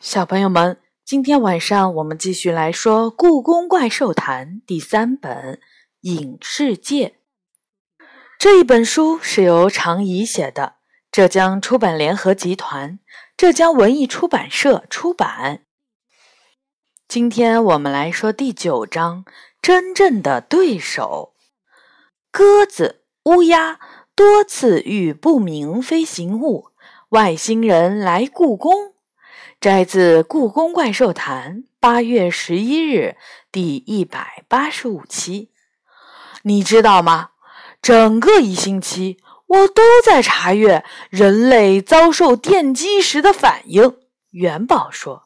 小朋友们，今天晚上我们继续来说《故宫怪兽谈》第3本《影世界》。这一本书是由常怡写的，浙江出版联合集团、浙江文艺出版社出版。今天我们来说第9章《真正的对手》。鸽子、乌鸦多次与不明飞行物、外星人来故宫。摘自《故宫怪兽谈》8月11日第185期。你知道吗？整个一星期，我都在查阅人类遭受电击时的反应。元宝说，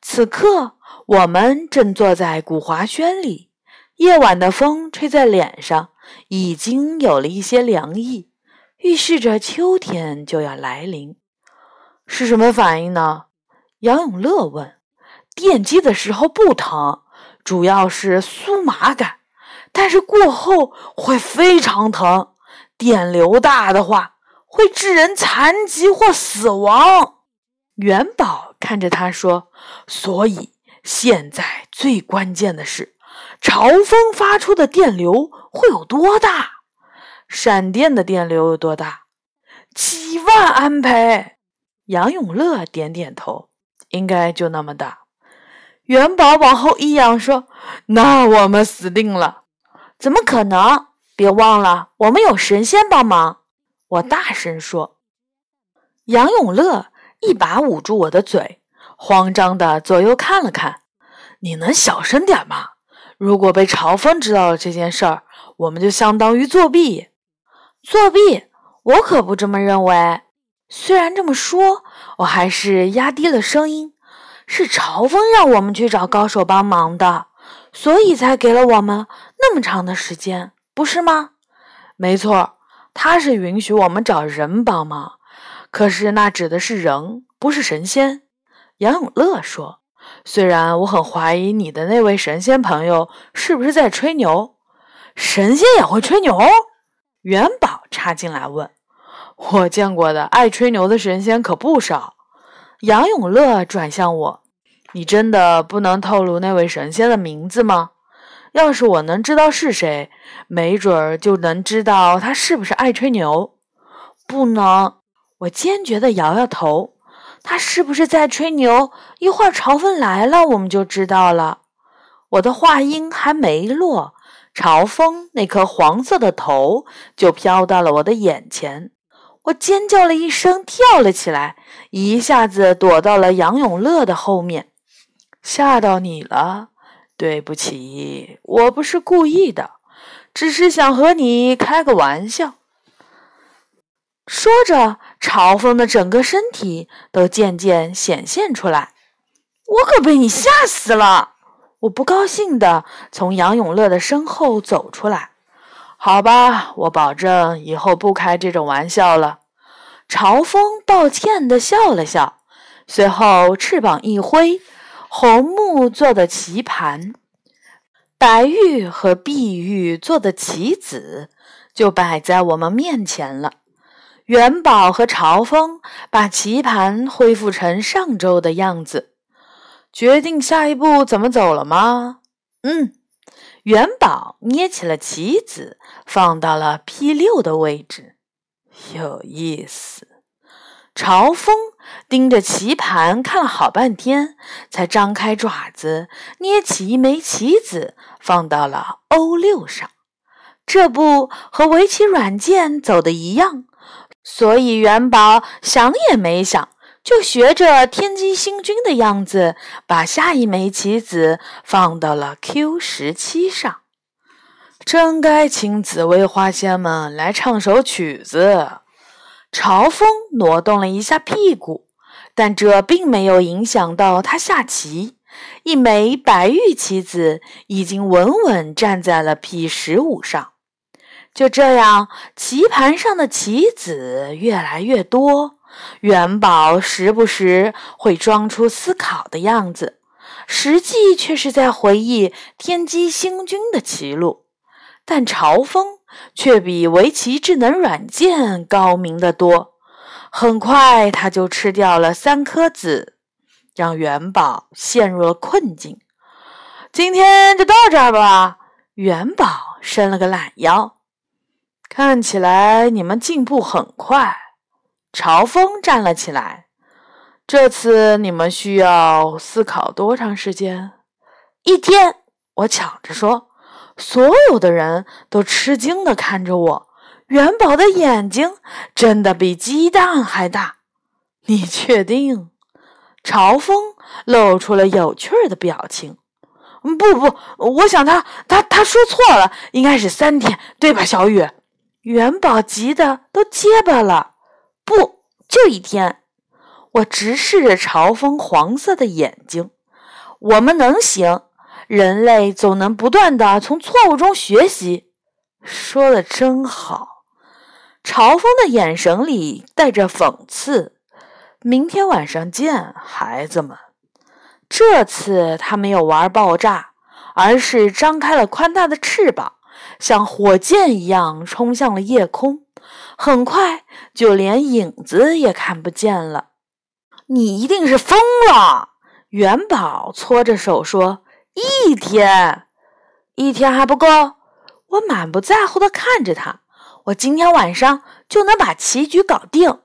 此刻我们正坐在古华轩里，夜晚的风吹在脸上，已经有了一些凉意，预示着秋天就要来临。是什么反应呢？杨永乐问。电击的时候不疼，主要是酥麻感，但是过后会非常疼，电流大的话会致人残疾或死亡。元宝看着他说，所以现在最关键的是潮风发出的电流会有多大？闪电的电流有多大？几万安培。杨永乐点点头，应该就那么大。元宝往后一仰说，那我们死定了。怎么可能？别忘了我们有神仙帮忙。我大声说。杨永乐一把捂住我的嘴，慌张地左右看了看。你能小声点吗？如果被朝风知道了这件事儿，我们就相当于作弊。作弊？我可不这么认为。虽然这么说，我还是压低了声音，是朝风让我们去找高手帮忙的，所以才给了我们那么长的时间，不是吗？没错，他是允许我们找人帮忙，可是那指的是人，不是神仙。杨永乐说，虽然我很怀疑你的那位神仙朋友是不是在吹牛。神仙也会吹牛？元宝插进来问。我见过的爱吹牛的神仙可不少。杨永乐转向我，你真的不能透露那位神仙的名字吗？要是我能知道是谁，没准就能知道他是不是爱吹牛。不能，我坚决地摇摇头。他是不是在吹牛，一会儿朝风来了我们就知道了。我的话音还没落，朝风那颗黄色的头就飘到了我的眼前。我尖叫了一声，跳了起来，一下子躲到了杨永乐的后面。吓到你了，对不起，我不是故意的，只是想和你开个玩笑。说着，朝风的整个身体都渐渐显现出来。我可被你吓死了！我不高兴地从杨永乐的身后走出来。好吧，我保证以后不开这种玩笑了。朝风抱歉地笑了笑，随后翅膀一挥，红木做的棋盘，白玉和碧玉做的棋子就摆在我们面前了。元宝和朝风把棋盘恢复成上周的样子。决定下一步怎么走了吗？元宝捏起了棋子，放到了 P6 的位置。有意思。朝风盯着棋盘看了好半天，才张开爪子捏起一枚棋子，放到了 O6 上。这步和围棋软件走的一样，所以元宝想也没想，就学着天机星君的样子，把下一枚棋子放到了 Q17 上。真该请紫薇花仙们来唱首曲子。朝风挪动了一下屁股，但这并没有影响到他下棋。一枚白玉棋子已经稳稳站在了 P15 上。就这样，棋盘上的棋子越来越多。元宝时不时会装出思考的样子，实际却是在回忆天机星君的棋路。但朝风却比围棋智能软件高明得多，很快他就吃掉了3颗子。让元宝陷入了困境。今天就到这儿吧。元宝伸了个懒腰。看起来你们进步很快。朝风站了起来。这次你们需要思考多长时间？一天，我抢着说。所有的人都吃惊地看着我，元宝的眼睛真的比鸡蛋还大。你确定？朝风露出了有趣的表情。不，我想他说错了，应该是3天，对吧，小雨？元宝急得都结巴了。不，就1天。我直视着朝风黄色的眼睛。我们能行，人类总能不断地从错误中学习。说得真好。朝风的眼神里带着讽刺。明天晚上见，孩子们。这次他没有玩爆炸，而是张开了宽大的翅膀，像火箭一样冲向了夜空。很快就连影子也看不见了。你一定是疯了！元宝搓着手说，一天还不够。我满不在乎地看着他，我今天晚上就能把棋局搞定。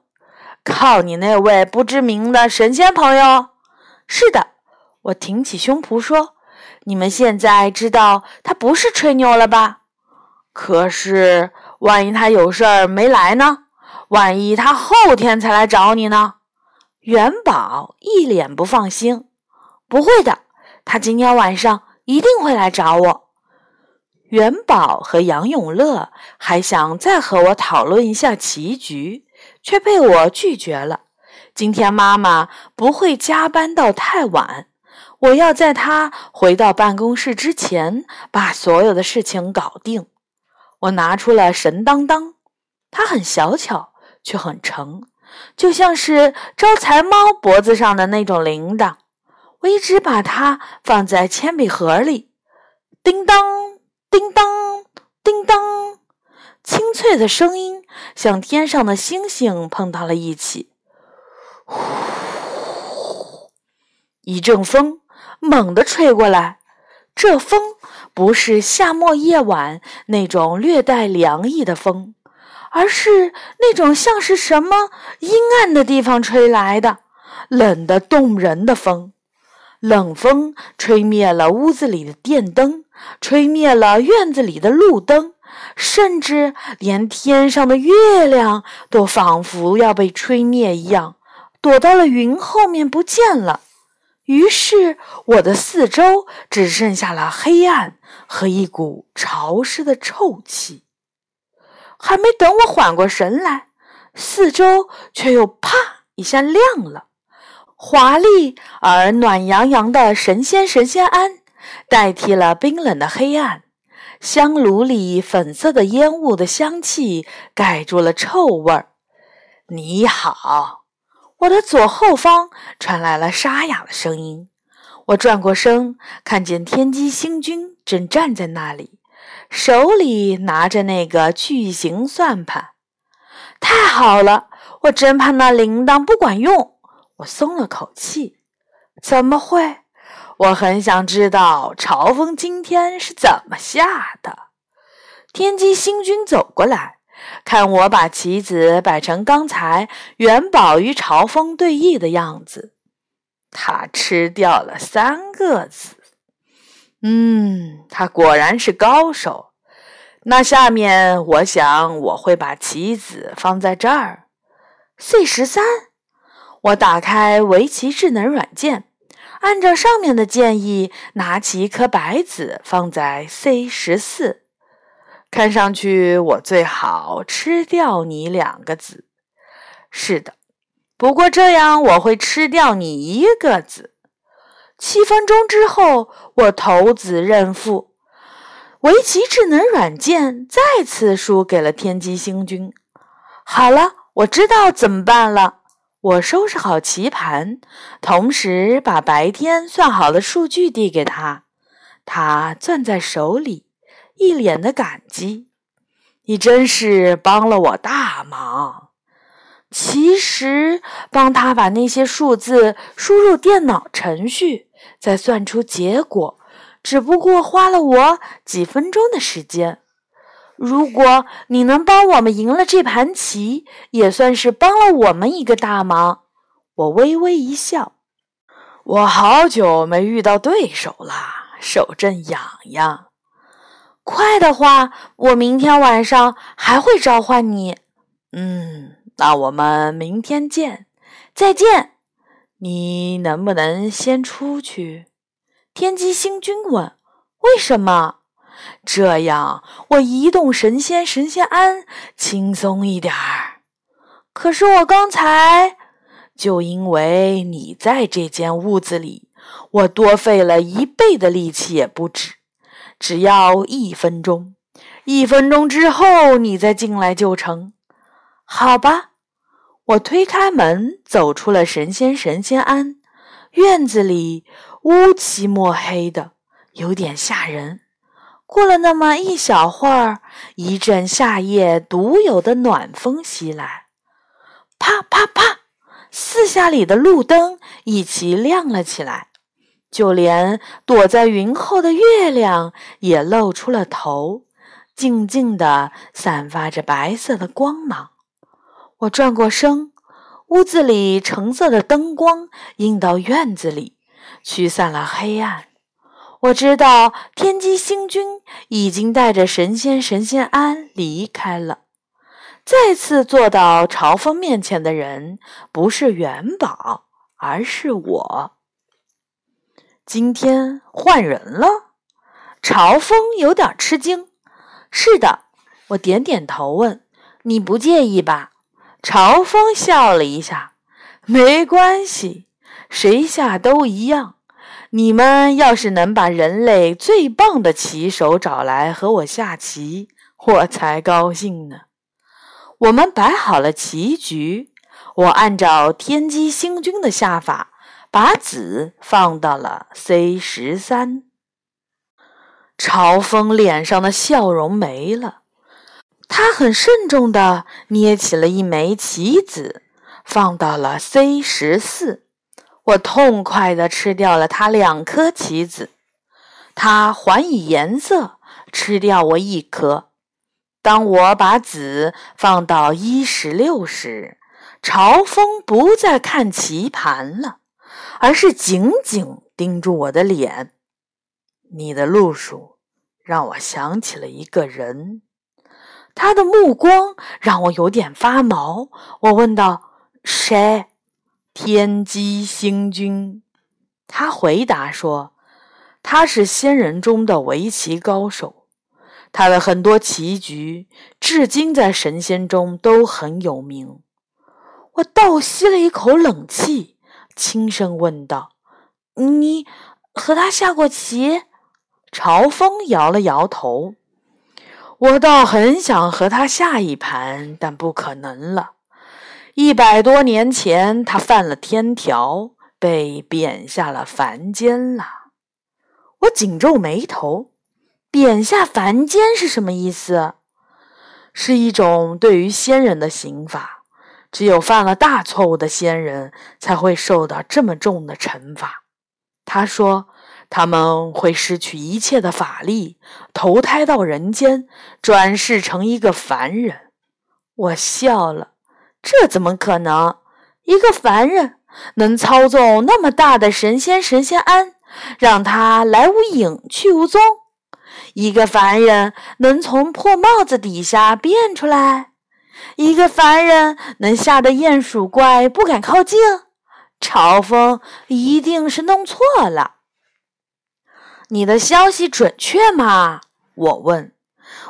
靠你那位不知名的神仙朋友。是的，我挺起胸脯说，你们现在知道他不是吹牛了吧？可是万一他有事儿没来呢？万一他后天才来找你呢？元宝一脸不放心。不会的，他今天晚上一定会来找我。元宝和杨永乐还想再和我讨论一下棋局，却被我拒绝了。今天妈妈不会加班到太晚，我要在她回到办公室之前把所有的事情搞定。我拿出了神当当，它很小巧却很沉，就像是招财猫脖子上的那种铃铛。我一直把它放在铅笔盒里。叮当叮当叮当，清脆的声音像天上的星星碰到了一起。呼，一阵风猛地吹过来，这风不是夏末夜晚那种略带凉意的风，而是那种像是什么阴暗的地方吹来的，冷得动人的风。冷风吹灭了屋子里的电灯，吹灭了院子里的路灯，甚至连天上的月亮都仿佛要被吹灭一样，躲到了云后面不见了。于是我的四周只剩下了黑暗和一股潮湿的臭气。还没等我缓过神来，四周却又啪一下亮了。华丽而暖洋洋的神仙庵代替了冰冷的黑暗。香炉里粉色的烟雾的香气盖住了臭味儿。你好。我的左后方传来了沙哑的声音。我转过身，看见天机星君正站在那里，手里拿着那个巨型算盘。太好了，我真怕那铃铛不管用。我松了口气。怎么会？我很想知道朝风今天是怎么下的。天机星君走过来，看我把棋子摆成刚才元宝与朝风对弈的样子。他吃掉了3个子。他果然是高手。那下面我想我会把棋子放在这儿。C13。我打开围棋智能软件，按照上面的建议拿起一颗白子放在 C14。看上去我最好吃掉你2个子。是的，不过这样我会吃掉你1个子。7分钟之后，我投子认负。围棋智能软件再次输给了天机星君。好了，我知道怎么办了。我收拾好棋盘，同时把白天算好的数据递给他。他攥在手里，一脸的感激。你真是帮了我大忙。其实帮他把那些数字输入电脑程序，再算出结果，只不过花了我几分钟的时间。如果你能帮我们赢了这盘棋，也算是帮了我们一个大忙。我微微一笑，我好久没遇到对手了，手正痒痒。快的话，我明天晚上还会召唤你。那我们明天见。再见。你能不能先出去？天机星君问。为什么？这样我移动神仙安轻松一点儿。可是我刚才，就因为你在这间屋子里，我多费了一倍的力气也不止。只要1分钟，1分钟之后你再进来就成。好吧，我推开门走出了神仙庵。院子里乌漆墨黑的，有点吓人。过了那么一小会儿，一阵夏夜独有的暖风袭来，啪啪啪，4下里的路灯一齐亮了起来。就连躲在云后的月亮也露出了头，静静地散发着白色的光芒。我转过身，屋子里橙色的灯光映到院子里，驱散了黑暗。我知道天机星君已经带着神仙庵离开了。再次坐到朝风面前的人，不是元宝，而是我。今天换人了？朝风有点吃惊。是的，我点点头问，你不介意吧？朝风笑了一下，没关系，谁下都一样。你们要是能把人类最棒的棋手找来和我下棋，我才高兴呢。我们摆好了棋局，我按照天机星君的下法把子放到了 C13。 朝风脸上的笑容没了，他很慎重地捏起了一枚棋子，放到了 C14。 我痛快地吃掉了他2颗棋子，他还以颜色吃掉我1颗。当我把子放到 E16 时，朝风不再看棋盘了，而是紧紧盯住我的脸。你的路数让我想起了一个人，他的目光让我有点发毛。我问道，谁？天机星君。他回答说，他是仙人中的围棋高手，他的很多棋局至今在神仙中都很有名。我倒吸了一口冷气，轻声问道，你和他下过棋？朝风摇了摇头。我倒很想和他下一盘，但不可能了。100多年前他犯了天条，被贬下了凡间了。我紧皱眉头，贬下凡间是什么意思？是一种对于仙人的刑罚，只有犯了大错误的仙人才会受到这么重的惩罚。他说，他们会失去一切的法力，投胎到人间，转世成一个凡人。我笑了，这怎么可能？一个凡人能操纵那么大的神仙庵，让他来无影去无踪？一个凡人能从破帽子底下变出来？一个凡人能吓得鼹鼠怪不敢靠近？朝风一定是弄错了。你的消息准确吗？我问。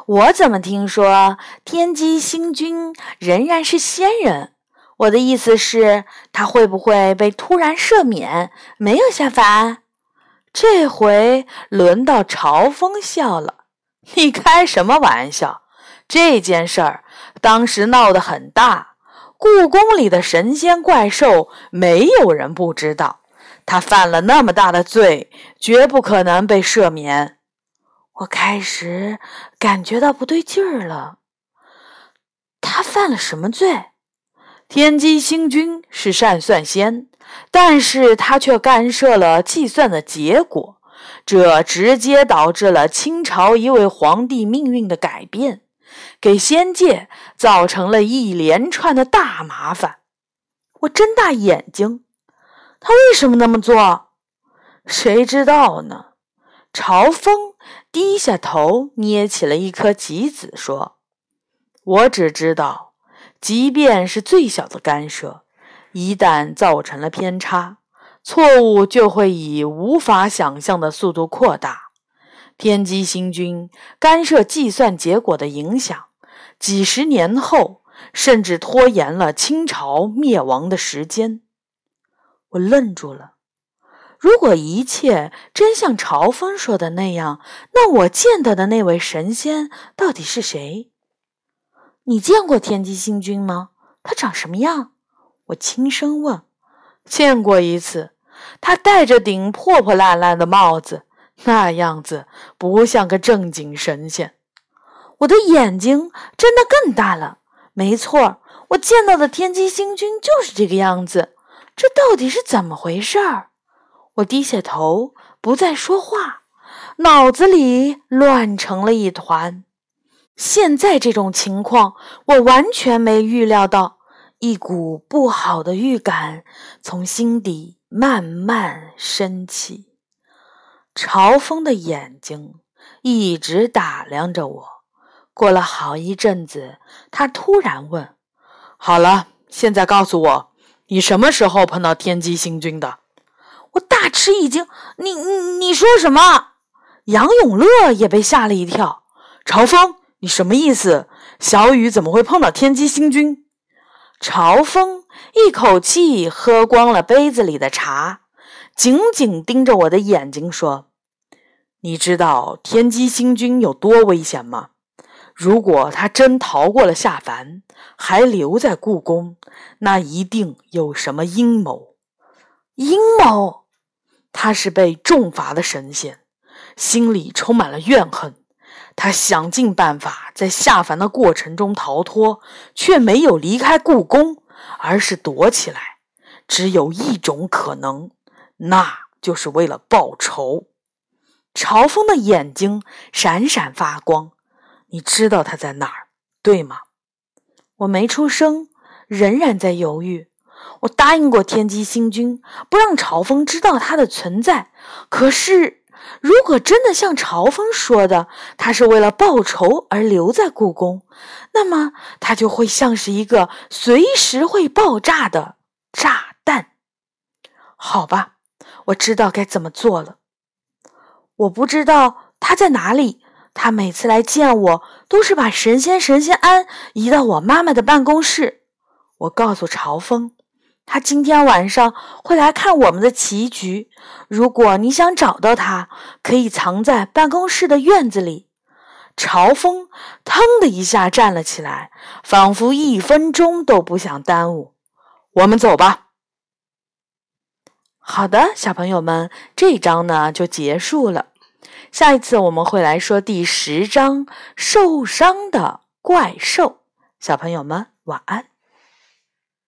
我怎么听说天机星君仍然是仙人？我的意思是，他会不会被突然赦免，没有下凡？这回轮到朝风笑了。你开什么玩笑？这件事儿当时闹得很大，故宫里的神仙怪兽没有人不知道，他犯了那么大的罪，绝不可能被赦免。我开始感觉到不对劲儿了。他犯了什么罪？天机星君是善算仙，但是他却干涉了计算的结果，这直接导致了清朝一位皇帝命运的改变，给仙界造成了一连串的大麻烦。我睁大眼睛，他为什么那么做？谁知道呢？朝风低下头，捏起了一颗棋子，说：我只知道，即便是最小的干涉，一旦造成了偏差，错误就会以无法想象的速度扩大。天机星君干涉计算结果的影响，几十年后甚至拖延了清朝灭亡的时间。我愣住了。如果一切真像朝风说的那样，那我见到的那位神仙到底是谁？你见过天机星君吗？他长什么样？我轻声问。见过一次，他戴着顶破破烂烂的帽子，那样子不像个正经神仙。我的眼睛睁得更大了。没错，我见到的天机星君就是这个样子，这到底是怎么回事儿？我低下头，不再说话，脑子里乱成了一团。现在这种情况，我完全没预料到，一股不好的预感从心底慢慢升起。朝风的眼睛一直打量着我，过了好一阵子，他突然问：好了，现在告诉我，你什么时候碰到天机星君的？我大吃一惊，你说什么？杨永乐也被吓了一跳。朝风，你什么意思？小雨怎么会碰到天机星君？朝风一口气喝光了杯子里的茶，紧紧盯着我的眼睛说：你知道天机星君有多危险吗？如果他真逃过了下凡，还留在故宫，那一定有什么阴谋。阴谋？他是被重罚的神仙，心里充满了怨恨，他想尽办法在下凡的过程中逃脱，却没有离开故宫，而是躲起来。只有一种可能，那就是为了报仇。朝风的眼睛闪闪发光，你知道他在哪儿，对吗？我没出声，仍然在犹豫。我答应过天机星君，不让朝风知道他的存在。可是，如果真的像朝风说的，他是为了报仇而留在故宫，那么他就会像是一个随时会爆炸的炸弹。好吧，我知道该怎么做了。我不知道他在哪里，他每次来见我，都是把神仙庵移到我妈妈的办公室。我告诉朝风，他今天晚上会来看我们的棋局，如果你想找到他，可以藏在办公室的院子里。朝风腾的一下站了起来，仿佛一分钟都不想耽误。我们走吧。好的，小朋友们，这一章呢就结束了。下一次我们会来说第10章受伤的怪兽。小朋友们，晚安。